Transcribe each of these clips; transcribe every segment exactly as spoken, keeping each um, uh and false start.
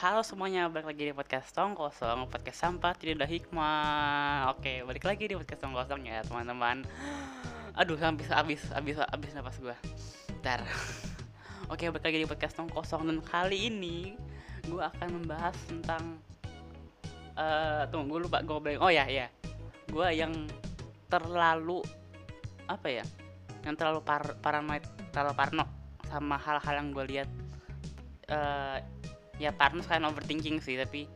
Halo semuanya, balik lagi di podcast Tong Kosong, podcast sampah tidak ada hikmah. Oke, balik lagi di podcast Tong Kosong ya teman-teman. Aduh, habis habis habis habis napas gue. Bentar. Oke, balik lagi di podcast Tong Kosong, dan kali ini gue akan membahas tentang uh, tunggu gue lupa gue bilang. Oh ya ya, gue yang terlalu apa ya? Yang terlalu par- paranoid, terlalu parno sama hal-hal yang gue lihat. Uh, ya parno sekalian overthinking sih, tapi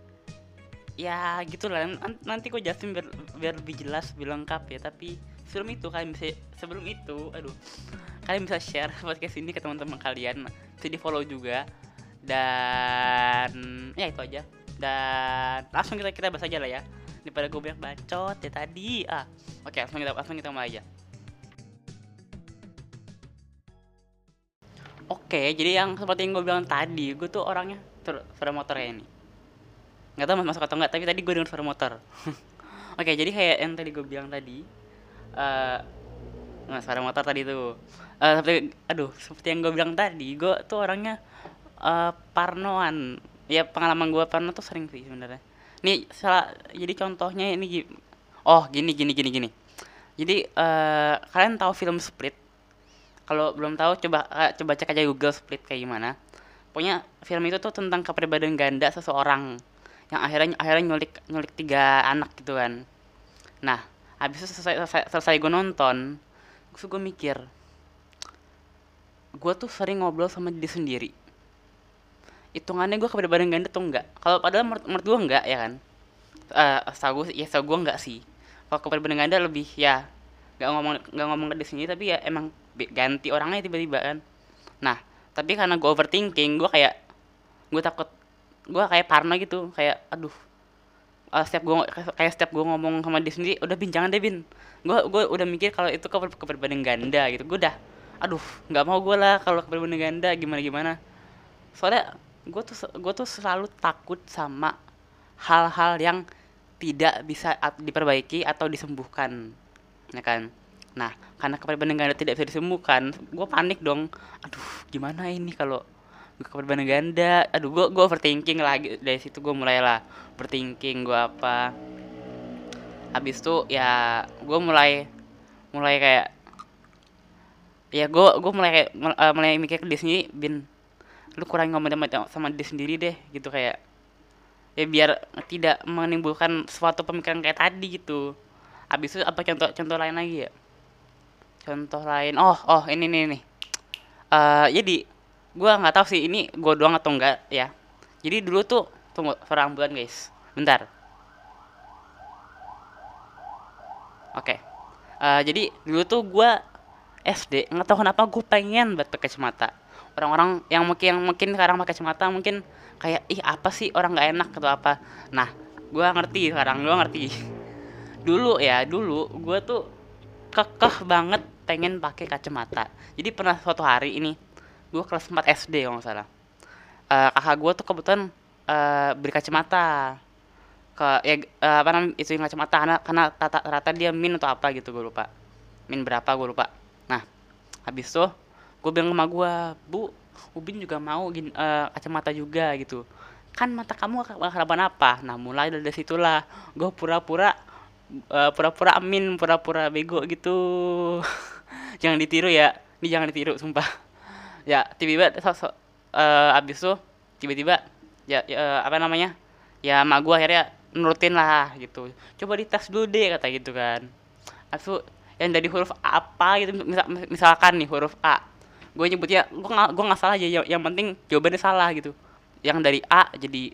ya gitulah, nanti gue jelasin biar, biar lebih jelas, lebih lengkap ya. Tapi sebelum itu kalian bisa sebelum itu aduh kalian bisa share podcast ini ke teman-teman kalian, bisa di follow juga, dan ya itu aja. Dan langsung kita kita bahas aja lah ya, daripada gue banyak bacot ya tadi. Ah oke, langsung kita langsung kita mulai aja. Oke, jadi yang seperti yang gue bilang tadi, gue tuh orangnya suara motor kayak ini. Gak tau masuk atau enggak, tapi tadi gue denger suara motor. Oke, jadi kayak yang tadi gue bilang tadi, uh, nah, suara motor tadi tuh uh, seperti, aduh, seperti yang gue bilang tadi, gue tuh orangnya uh, parnoan. Ya pengalaman gue parno tuh sering sih sebenarnya. Nih salah, jadi contohnya ini, oh gini gini gini gini. Jadi uh, kalian tahu film Split? Kalau belum tahu, coba uh, coba cek aja Google Split kayak gimana. Pokoknya film itu tuh tentang kepribadian ganda seseorang yang akhirnya akhirnya nyulik nyulik tiga anak gitu kan. Nah, habis itu selesai selesai, selesai gue nonton, terus gue mikir, gue tuh sering ngobrol sama diri sendiri. Hitungannya gue kepribadian ganda tuh enggak? Kalau padahal menurut, menurut gue enggak ya kan? Eh, uh, setahu gue ya setahu gue enggak sih. Kalau kepribadian ganda lebih ya nggak ngomong nggak ngomong ke diri sendiri, tapi ya emang ganti orangnya tiba-tiba kan. Nah, tapi karena gue overthinking, gue kayak gue takut gue kayak parno gitu, kayak aduh uh, setiap gue kayak setiap gue ngomong sama dia sendiri, udah bincangan deh bin gue gue udah mikir kalau itu keper keperbanding ganda gitu. Gue udah aduh nggak mau gue lah kalau keperbanding ganda gimana gimana soalnya gue tuh gue tuh selalu takut sama hal-hal yang tidak bisa diperbaiki atau disembuhkan ya kan. Nah, karena kepribadian ganda tidak bisa disembuhkan, gue panik dong. Aduh, gimana ini kalau gue kepribadian ganda? Aduh, gue gue overthinking lagi. Dari situ gue mulailah overthinking gue apa. Habis itu ya gue mulai mulai kayak ya gue gue mulai kayak uh, mulai mikir ke diri sendiri, bin lu kurang ngomong sama diri sendiri deh gitu, kayak ya biar tidak menimbulkan suatu pemikiran kayak tadi gitu. Habis itu apa contoh-contoh lain lagi ya? Contoh lain, oh oh ini nih nih uh, jadi gue nggak tahu sih ini gue doang atau enggak ya. Jadi dulu tuh tunggu suara ambulan guys, bentar. Oke, okay. uh, jadi dulu tuh gue S D nggak tahu kenapa gue pengen buat pakai kacamata. Orang-orang yang mungkin yang mungkin sekarang pakai kacamata mungkin kayak ih apa sih orang nggak enak atau apa. Nah gue ngerti sekarang, gue ngerti. Dulu ya dulu gue tuh kekeh banget pengen pakai kacamata. Jadi pernah suatu hari ini gue kelas empat S D kalau nggak salah, uh, kakak gue tuh kebetulan uh, beli kacamata ke ya uh, apa namanya itu kacamata karena karena rata-rata dia min atau apa gitu, gue lupa min berapa gue lupa. Nah habis tuh gue bilang sama gue, bu Ubin juga mau gini, uh, kacamata juga gitu kan, mata kamu bakal apa-apa. Nah mulai dari situlah gue pura-pura Uh, pura-pura amin, pura-pura bego gitu. Jangan ditiru ya, ini jangan ditiru sumpah. Ya tiba-tiba so, so, uh, abis tuh tiba-tiba ya uh, apa namanya ya mak gue akhirnya nurutin lah gitu. Coba dites dulu deh kata gitu kan. Abis tuh yang dari huruf A apa gitu, misal, misalkan nih huruf A, gue nyebutnya gue nggak gue nggak salah aja, yang, yang penting jawabannya salah gitu. Yang dari A jadi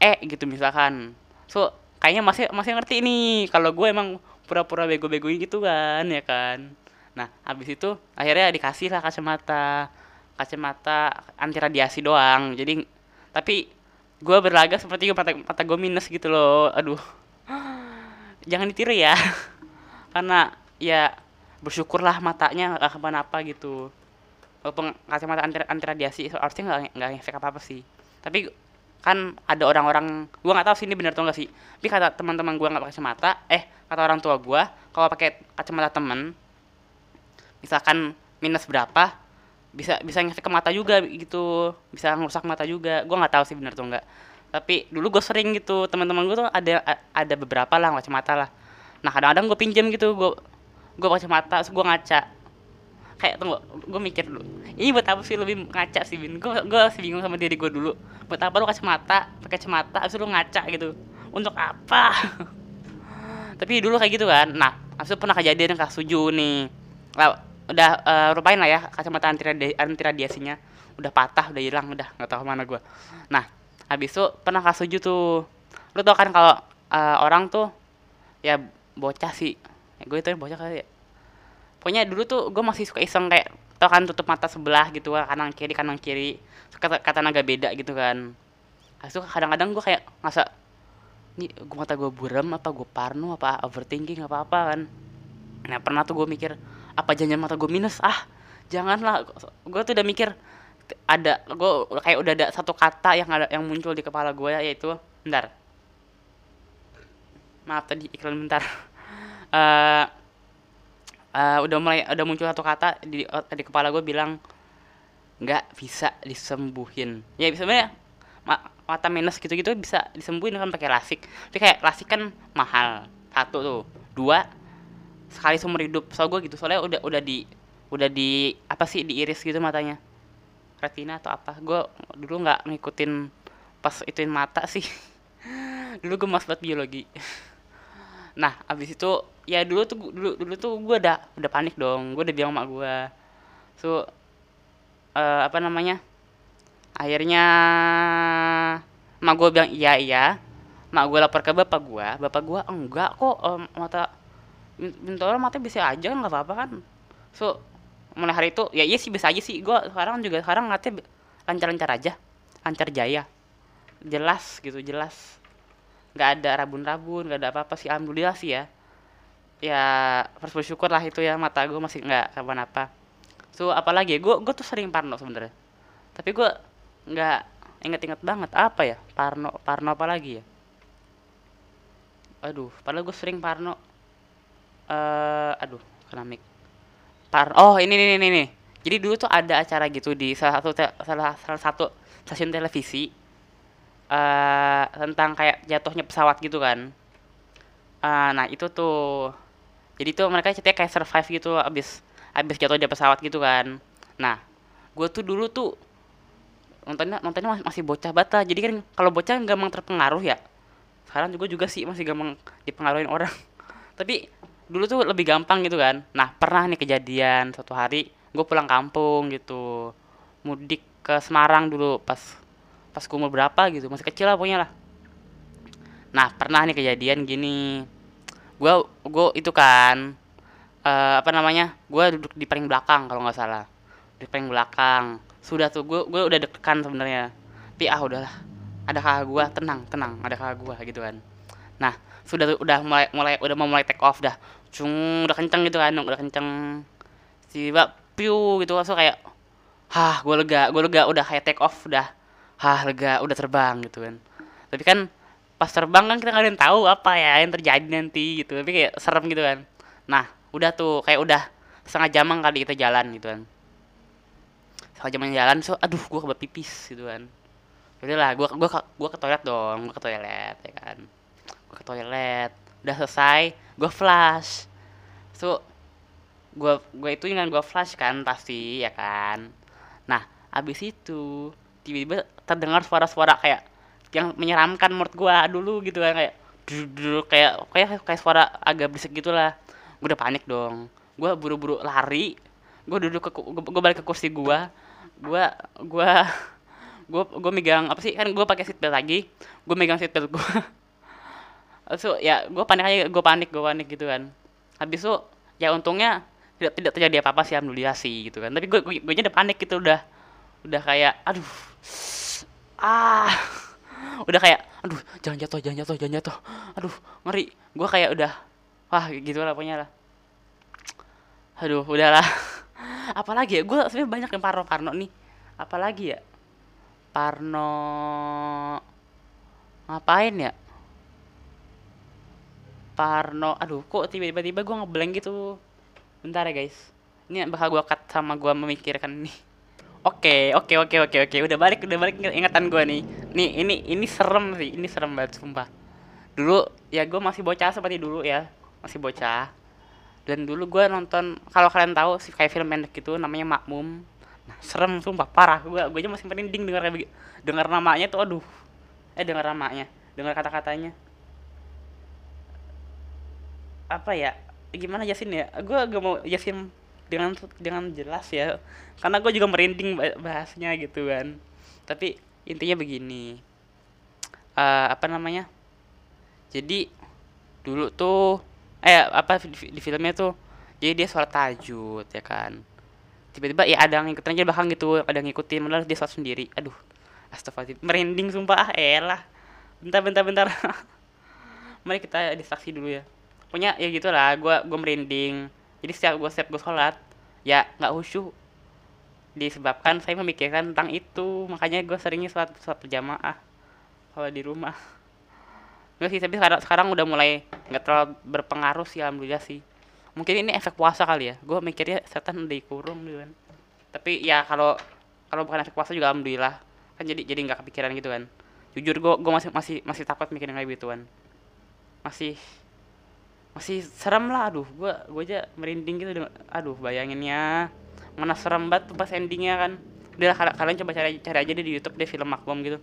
E gitu misalkan. So kayaknya masih masih ngerti nih kalau gue emang pura-pura bego-begoin gitu kan ya kan. Nah abis itu akhirnya dikasih lah kacamata kacamata anti radiasi doang. Jadi tapi gue berlaga seperti mata mata gue minus gitu loh. Aduh jangan ditiru ya, karena ya bersyukurlah matanya nggak kenapa-napa gitu. Walaupun kacamata anti anti radiasi harusnya nggak nggak ngefek apa apa sih, tapi kan ada orang-orang, gue nggak tahu sih ini benar atau nggak sih, tapi kata teman-teman gue nggak pakai kacamata, eh kata orang tua gue kalau pakai kacamata temen, misalkan minus berapa, bisa bisa ngefek ke mata juga gitu, bisa ngerusak mata juga. Gue nggak tahu sih bener tuh nggak, tapi dulu gue sering gitu, teman-teman gue tuh ada ada beberapa lah kacamata lah. Nah kadang-kadang gue pinjam gitu, gue gue kacamata, gue ngaca kayak tunggu, gue mikir dulu ini buat apa sih lebih ngaca sih bin, gue gue bingung sama diri gue dulu, buat apa lu kacamata, pakai kacamata abis lu ngaca gitu untuk apa? Tapi dulu kayak gitu kan. Nah abis itu pernah kejadian Kak Suju nih lah, udah uh, rupain lah ya kacamata anti radi- anti radiasinya udah patah, udah hilang, udah nggak tahu mana gue. Nah habis itu pernah Kak Suju tuh, lu tau kan kalau uh, orang tuh ya bocah sih ya, gue itu yang bocah kali ya, pokoknya dulu tuh gue masih suka iseng kayak tau kan tutup mata sebelah gitu, kanan kiri kanan kiri, kata kata naga beda gitu kan. Habis itu kadang-kadang gue kayak ngasa ini gue mata gue buram apa gue parno apa overthinking apa apa kan. Nah pernah tuh gue mikir apa jangan mata gue minus, ah janganlah, gue tuh udah mikir ada, gue kayak udah ada satu kata yang ada yang muncul di kepala gue yaitu bentar maaf tadi iklan bentar uh, uh, udah mulai udah muncul satu kata di di kepala gue bilang nggak bisa disembuhin ya, bisa sebenarnya mata minus gitu-gitu bisa disembuhin kan pakai lasik, tapi kayak lasik kan mahal satu tuh, dua sekali seumur hidup soal gue gitu, soalnya udah udah di udah di apa sih diiris gitu matanya, retina atau apa, gue dulu nggak ngikutin pas ituin mata sih. Dulu gue mas buat biologi. Nah abis itu ya dulu tuh dulu dulu tuh gue udah udah panik dong, gue udah bilang sama gue so uh, apa namanya akhirnya mak gue bilang iya iya, mak gue lapor ke bapak gue, bapak gue enggak kok um, mata bentar mata bisa aja nggak apa apa kan. So mulai hari itu ya iya sih bisa aja sih, gue sekarang juga sekarang ngatnya lancar-lancar aja, lancar jaya, jelas gitu jelas, nggak ada rabun-rabun, nggak ada apa-apa sih, alhamdulillah sih ya, ya harus bersyukur lah itu ya mata gue masih nggak kenapa-napa. So apalagi ya, gue gue tuh sering parno sebenarnya, tapi gue nggak inget-inget banget apa ya parno parno apa lagi ya, aduh padahal gue sering parno, uh, aduh keramik parno, oh ini ini ini nih, jadi dulu tuh ada acara gitu di salah satu te- salah salah satu stasiun televisi uh, tentang kayak jatuhnya pesawat gitu kan, uh, nah itu tuh jadi tuh mereka ceritanya kayak survive gitu abis abis jatuh dari pesawat gitu kan. Nah gue tuh dulu tuh nontonnya nontonnya masih bocah bata, jadi kan kalau bocah gampang terpengaruh ya, sekarang juga juga sih masih gampang dipengaruhin orang, tapi dulu tuh lebih gampang gitu kan. Nah pernah nih kejadian suatu hari gue pulang kampung gitu, mudik ke Semarang dulu pas pas gue umur berapa gitu, masih kecil lah pokoknya lah. Nah pernah nih kejadian gini, gue gue itu kan uh, apa namanya gue duduk di paling belakang kalau nggak salah, di paling belakang. Sudah tuh gue gue udah deg-degan sebenarnya, tapi ah udahlah ada kakak gue, tenang tenang ada kakak gue gitu kan. Nah sudah tuh udah mulai mulai udah mau mulai take off dah, cung udah kenceng gitu kan, udah kenceng tiba piu gitu langsung kayak hah gue lega gue lega udah kayak take off udah hah lega udah terbang gitu kan. Tapi kan pas terbang kan kita nggak ada yang tahu apa ya yang terjadi nanti gitu, tapi kayak serem gitu kan. Nah udah tuh kayak udah setengah jamang kali kita jalan gitu kan, kalau zaman jalan so aduh gue kebelet pipis gitu kan, udah lah gue gue gue ke toilet dong, gue ke toilet ya kan, gue ke toilet udah selesai gue flash, so gue gue itu dengan gue flash kan pasti ya kan. Nah abis itu tiba-tiba terdengar suara-suara kayak yang menyeramkan menurut gue dulu gitu kan, kayak duduk kayak kayak kayak suara agak berisik gitulah. Gue udah panik dong, gue buru-buru lari, gue duduk ke gue balik ke kursi gue. Gue gue gue gue megang apa sih kan gue pakai seatbelt lagi, gue megang seatbelt gue. So ya gue panik aja, gue panik gue panik gitu kan. Habis itu ya untungnya tidak tidak terjadi apa apa sih alhamdulillah sih gitu kan. Tapi gue gue nya udah panik gitu, udah udah kayak aduh ah udah kayak aduh jangan jatuh jangan jatuh jangan jatuh aduh ngeri, gue kayak udah wah gitu lah pokoknya lah, aduh udahlah. Apalagi ya gue sebenarnya banyak yang parno parno nih, apalagi ya parno ngapain ya parno, aduh kok tiba-tiba gue ngeblank gitu. Bentar ya guys, ini bakal gue cut sama gue memikirkan nih. Oke, oke, oke, oke, oke. Udah balik, udah balik ingatan gue nih. Nih, ini ini serem sih, ini serem banget sumpah. Dulu ya gue masih bocah seperti dulu ya, masih bocah. Dan dulu gue nonton, kalau kalian tahu sih kayak film pendek gitu namanya Makmum. Nah, serem sumpah parah. Gue gue aja masih merinding dengar dengar namanya tuh, aduh. Eh dengar namanya, dengar kata-katanya. Apa ya? Gimana Yasin ya? Gue gak mau Yasin dengan dengan jelas ya, karena gue juga merinding bahasnya gitu kan. Tapi intinya begini, uh, apa namanya, jadi dulu tuh eh apa di, di filmnya tuh, jadi dia sholat tahajud ya kan, tiba-tiba ya ada ngikutin aja bahkan gitu, ada ngikutin malah dia sholat sendiri. Aduh astagfirullah, merinding sumpah, ah elah. Bentar bentar bentar mari kita distraksi dulu ya, pokoknya ya gitulah. Gue gue merinding. Jadi setiap gue setiap gue sholat ya nggak khusyuk, disebabkan saya memikirkan tentang itu. Makanya gue seringnya sholat sholat berjamaah kalau di rumah. Nggak sih, tapi sekarang sekarang udah mulai nggak terlalu berpengaruh sih, alhamdulillah sih. Mungkin ini efek puasa kali ya. Gue mikirnya setan dikurung gitu kan. Tapi ya kalau kalau bukan efek puasa juga alhamdulillah kan, jadi jadi nggak kepikiran gitu kan. Jujur gue gue masih masih masih takut mikirin kayak gituan. Masih masih serem lah, aduh gue gue aja merinding gitu dengan, aduh bayanginnya mana serem banget pas endingnya kan. Udah kalian coba cari cari aja deh di YouTube deh film Makmum gitu.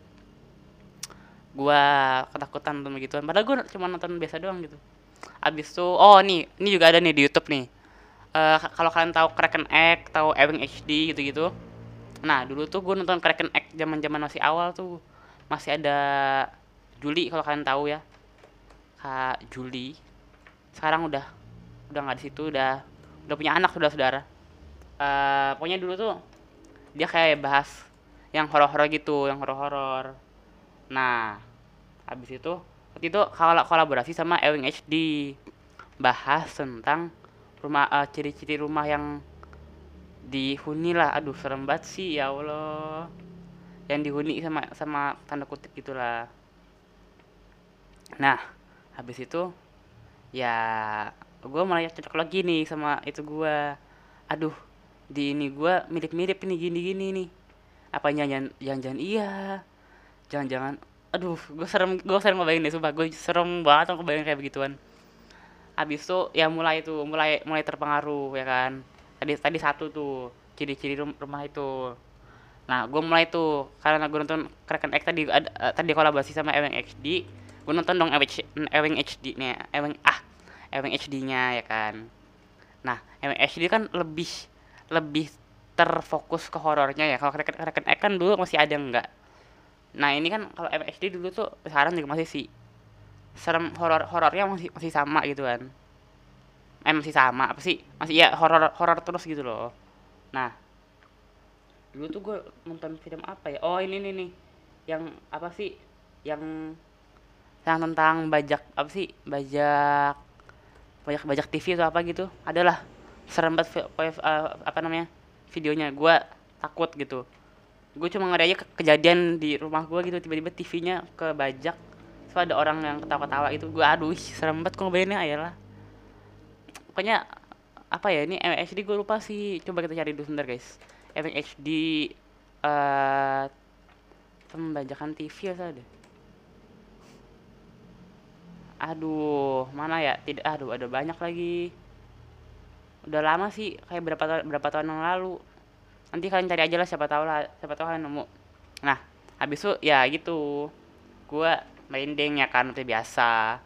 Gue ketakutan nonton begituan, padahal gue cuma nonton biasa doang gitu. Abis tuh oh nih ini juga ada nih di YouTube nih, uh, kalau kalian tahu Crack and Egg, tahu Ewing H D gitu-gitu. Nah dulu tuh gue nonton Crack and Egg zaman-zaman masih awal tuh, masih ada Juli kalau kalian tahu ya, Kak Juli. Sekarang udah udah nggak di situ, udah udah punya anak sudah, saudara. Uh, pokoknya dulu tuh dia kayak bahas yang horor-horor gitu, yang horor-horor. Nah habis itu waktu itu kalau kolaborasi sama Ewing H D, bahas tentang rumah, ciri-ciri uh, rumah yang dihuni lah. Aduh serem banget sih ya Allah, yang dihuni sama sama tanda kutip gitulah. Nah habis itu ya gue malah cocok lagi nih sama itu gue. Aduh di ini gue mirip-mirip nih gini-gini nih. Apa jangan-jangan iya, jangan-jangan aduh gue serem, gue serem ngebayangin deh sumpah. Gue serem banget ngebayangin kayak begituan. Abis itu ya mulai tuh mulai mulai terpengaruh ya kan. Tadi tadi satu tuh ciri-ciri rumah itu. Nah gue mulai tuh karena gue nonton Crack and Egg tadi, ada, uh, tadi kolaborasi sama Ewing H D. Gue nonton dong Ewing H D nya, Ewing ah, Ewing H D nya ya kan. Nah Ewing H D kan lebih lebih terfokus ke horornya ya. Kalau Crack and Egg kan dulu masih ada enggak. Nah ini kan kalau Ewing H D dulu tuh sekarang juga masih sih serem, horor horornya masih masih sama gitu kan. Eh masih sama apa sih? Masih ya horor horor terus gitu loh. Nah dulu tuh gue nonton film apa ya? Oh ini nih nih yang apa sih? Yang yang tentang bajak apa sih, bajak bajak bajak T V atau apa gitu, adalah serem banget uh, apa namanya videonya. Gue takut gitu, gue cuma ngeri aja ke kejadian di rumah gue gitu, tiba-tiba T V-nya kebajak, terus ada orang yang ketawa-ketawa gitu. Gue aduh serem banget kok ngebayanginnya, ayalah. Pokoknya apa ya ini M H D gue lupa sih, coba kita cari dulu sebentar guys. M H D uh, pembajakan T V atau ada. Aduh, mana ya? Tidak, aduh, ada banyak lagi. Udah lama sih, kayak berapa tahun, berapa tahun yang lalu. Nanti kalian cari aja lah, siapa tahu lah, siapa tahu kalian nemu. Nah, habis itu ya gitu. Gua merinding ya kan, seperti biasa.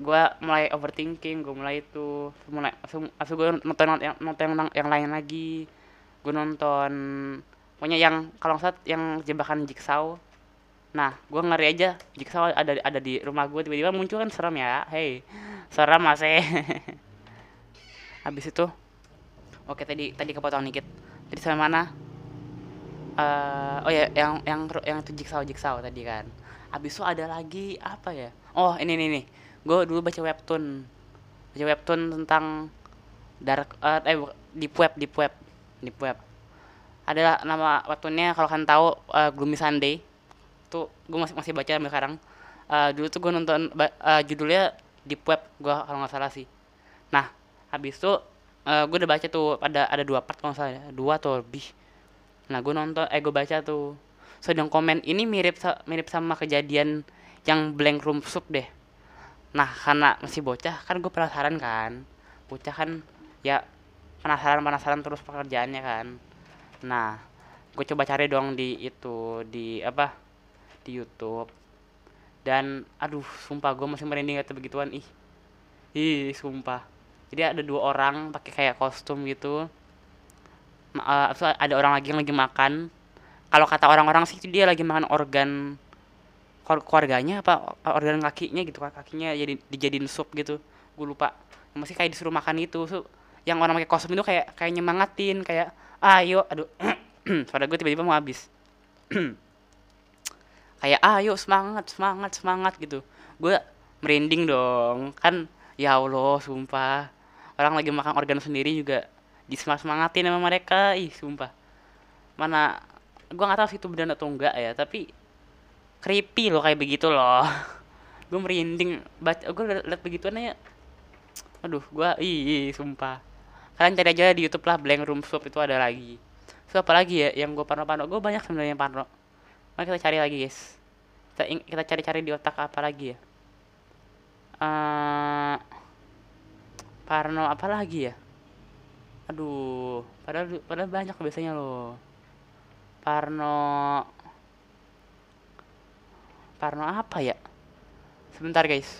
Gua mulai overthinking, gua mulai itu, mulai abis gua nonton yang nonton yang, yang lain lagi. Gua nonton pokoknya yang kalau saat yang jebakan jigsaw. Nah, gue ngeri aja jika ada ada di rumah gue tiba-tiba muncul kan, serem ya. Hei, serem masih. Habis itu, oke tadi tadi kepotong dikit. Jadi sampai mana? Uh, oh ya, yang yang yang itu jigsaw jigsaw tadi kan. Habis itu ada lagi apa ya? Oh ini nih nih, gue dulu baca webtoon, baca webtoon tentang dark uh, eh deep web deep web deep web. Ada nama webtoonnya kalau kalian tahu uh, Gloomy Sunday. Tuh gue masih masih baca sampai sekarang. Uh, dulu tuh gue nonton uh, judulnya Deep Web gue kalau nggak salah sih. Nah habis tuh uh, gue udah baca tuh ada ada dua part kalau nggak salah, dua atau lebih. Nah gue nonton, eh gue baca tuh sedang komen ini mirip mirip sama kejadian yang Blank Room Swap deh. Nah karena masih bocah kan gue penasaran kan, bocah kan ya penasaran penasaran terus pekerjaannya kan. Nah gue coba cari dong di itu di apa di YouTube, dan aduh sumpah gue masih merinding kata begituan. Ih ih sumpah. Jadi ada dua orang pakai kayak kostum gitu. Uh, ada orang lagi yang lagi makan. Kalau kata orang-orang sih dia lagi makan organ keluarganya apa organ kakinya gitu, kakinya jadi dijadiin sup gitu. Gue lupa. Masih kayak disuruh makan itu. So, yang orang pakai kostum itu kayak kayak nyemangatin kayak ayo, aduh. Suara gue tiba-tiba mau habis. Kayak ayo semangat, semangat, semangat gitu. Gue merinding dong. Kan ya Allah, sumpah. Orang lagi makan organ sendiri juga disemangatin sama mereka. Ih sumpah, mana gua nggak tahu sih itu benar atau enggak ya, tapi creepy loh kayak begitu loh. Gua merinding baca, gua liat begituannya. Aduh gua ih, ih sumpah. Kalian cari aja di YouTube lah, Blank Room Swap itu ada lagi. So apa lagi ya yang gua parno-parno, gua banyak sebenarnya parno. Mari kita cari lagi guys, kita kita cari-cari di otak apa lagi ya. Uh, parno apa lagi ya. Aduh, padahal padahal banyak biasanya loh. Parno Parno apa ya? Sebentar guys,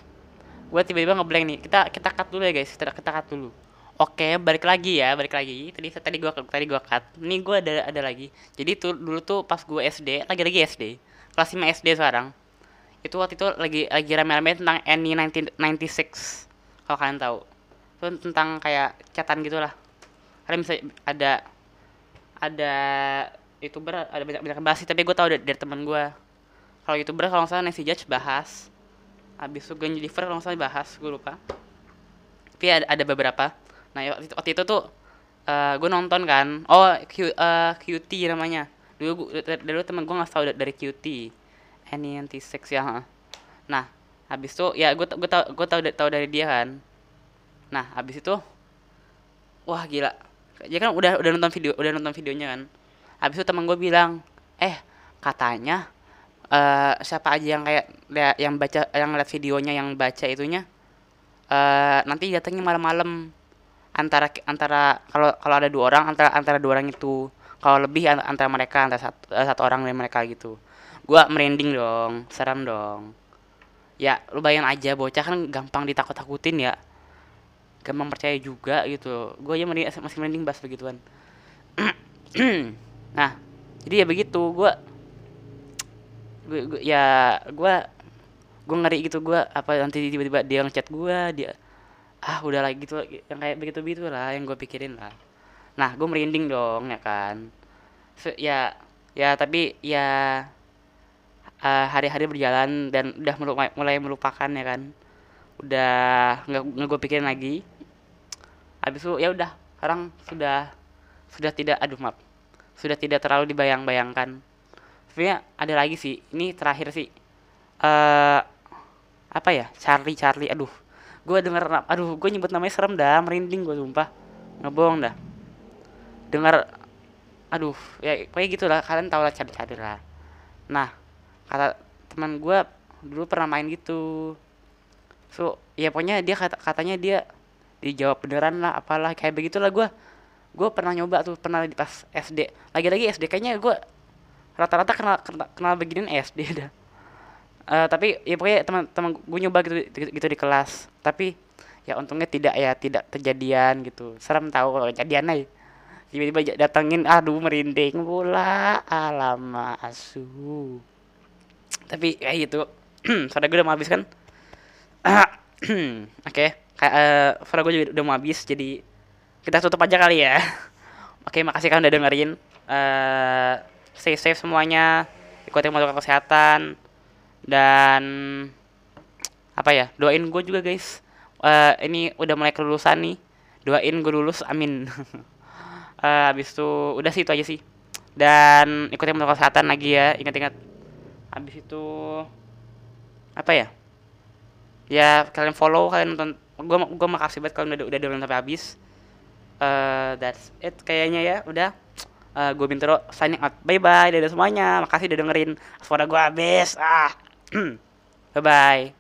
gue tiba-tiba ngeblank nih. Kita kita cut dulu ya guys, kita kita cut dulu. Oke, balik lagi ya, balik lagi. Tadi tadi gue tadi gue cut. Nih gue ada ada lagi. Jadi tuh dulu tuh pas gue S D, lagi-lagi S D, kelas lima S D sekarang. Itu waktu itu lagi lagi rame-rame tentang Annie nineteen ninety-six. Kalau kalian tahu. Itu tentang kayak catatan gitulah. Karena bisa ada ada youtuber ada banyak banyak bahas sih, tapi gue tau dari, dari teman gue. Kalau youtuber kalau nggak salah Nexty Judge bahas, abis itu Ganji Liver kalau nggak salah bahas, gue lupa. Tapi ada, ada beberapa. Nah waktu itu, waktu itu tuh uh, gue nonton kan. Oh Q, uh, Q T namanya. Dulu gua, dari, dari teman gue nggak tahu dari Q T. Annie ninety-six ya. Nah abis itu ya gue gue tau gue tau, tau dari dia kan. Nah abis itu wah gila. Dia kan udah udah nonton video, udah nonton videonya kan. Habis itu teman gue bilang, "Eh, katanya uh, siapa aja yang kayak yang baca yang lihat videonya, yang baca itunya uh, nanti datangnya malam-malam. Antara antara kalau kalau ada dua orang, antara antara dua orang itu. Kalau lebih antara mereka antara satu, satu orang dari mereka gitu." Gua merinding dong, seram dong. Ya, lu bayangin aja bocah kan gampang ditakut-takutin ya. Gampang percaya juga gitu. Gue aja masih mending bahas begituan. Nah jadi ya begitu, gue gue ya gue gue ngeri gitu. Gue apa nanti tiba-tiba dia ngechat gue, dia ah udah lagi gitu yang kayak begitu begitu lah yang gue pikirin lah. Nah gue merinding dong ya kan. So, ya ya tapi ya uh, hari-hari berjalan dan udah mulai, mulai melupakan ya kan. Udah nggak gue pikirin lagi. Habis itu ya udah sekarang sudah sudah tidak aduh maaf sudah tidak terlalu dibayang-bayangkan. Sebenarnya ada lagi sih, ini terakhir sih. Uh, apa ya, Charlie Charlie. Aduh gue dengar, aduh gue nyebut namanya serem dah, merinding gue sumpah, ngebohong dah dengar. Aduh ya kayak gitulah, kalian tau lah Charlie Charlie lah. Nah kata teman gue dulu pernah main gitu. So ya pokoknya dia kata, katanya dia dijawab beneran lah apalah kayak begitulah. Gue gue pernah nyoba tuh, pernah di pas S D, lagi-lagi S D kayaknya. Gue rata-rata kenal kenal, kenal beginian S D dah. Uh, tapi ya pokoknya teman-teman gue nyoba gitu, gitu gitu di kelas, tapi ya untungnya tidak ya tidak terjadian gitu. Serem tahu kalau kejadian aja tiba-tiba datangin, aduh merinding pula, alama asu. Tapi kayak gitu. Soalnya gue udah mau habis kan. Oke, kayak suara gue juga udah mau habis, jadi kita tutup aja kali ya. Oke, makasih kalian udah dengerin. Uh, stay safe semuanya, ikuti protokol kesehatan, dan apa ya, doain gue juga guys. Uh, ini udah mulai kelulusan nih, doain gue lulus, amin. Uh, habis itu udah sih itu aja sih, dan ikuti protokol kesehatan lagi ya, ingat-ingat. Habis itu apa ya? Ya kalian follow, kalian nonton. Gue gue makasih banget kalian udah udah dengerin sampai habis. Uh, that's it kayaknya ya, udah. uh, gue Bintaro signing out. Bye bye, dadah semuanya. Makasih udah dengerin. Suara gue abis. Ah. Bye bye.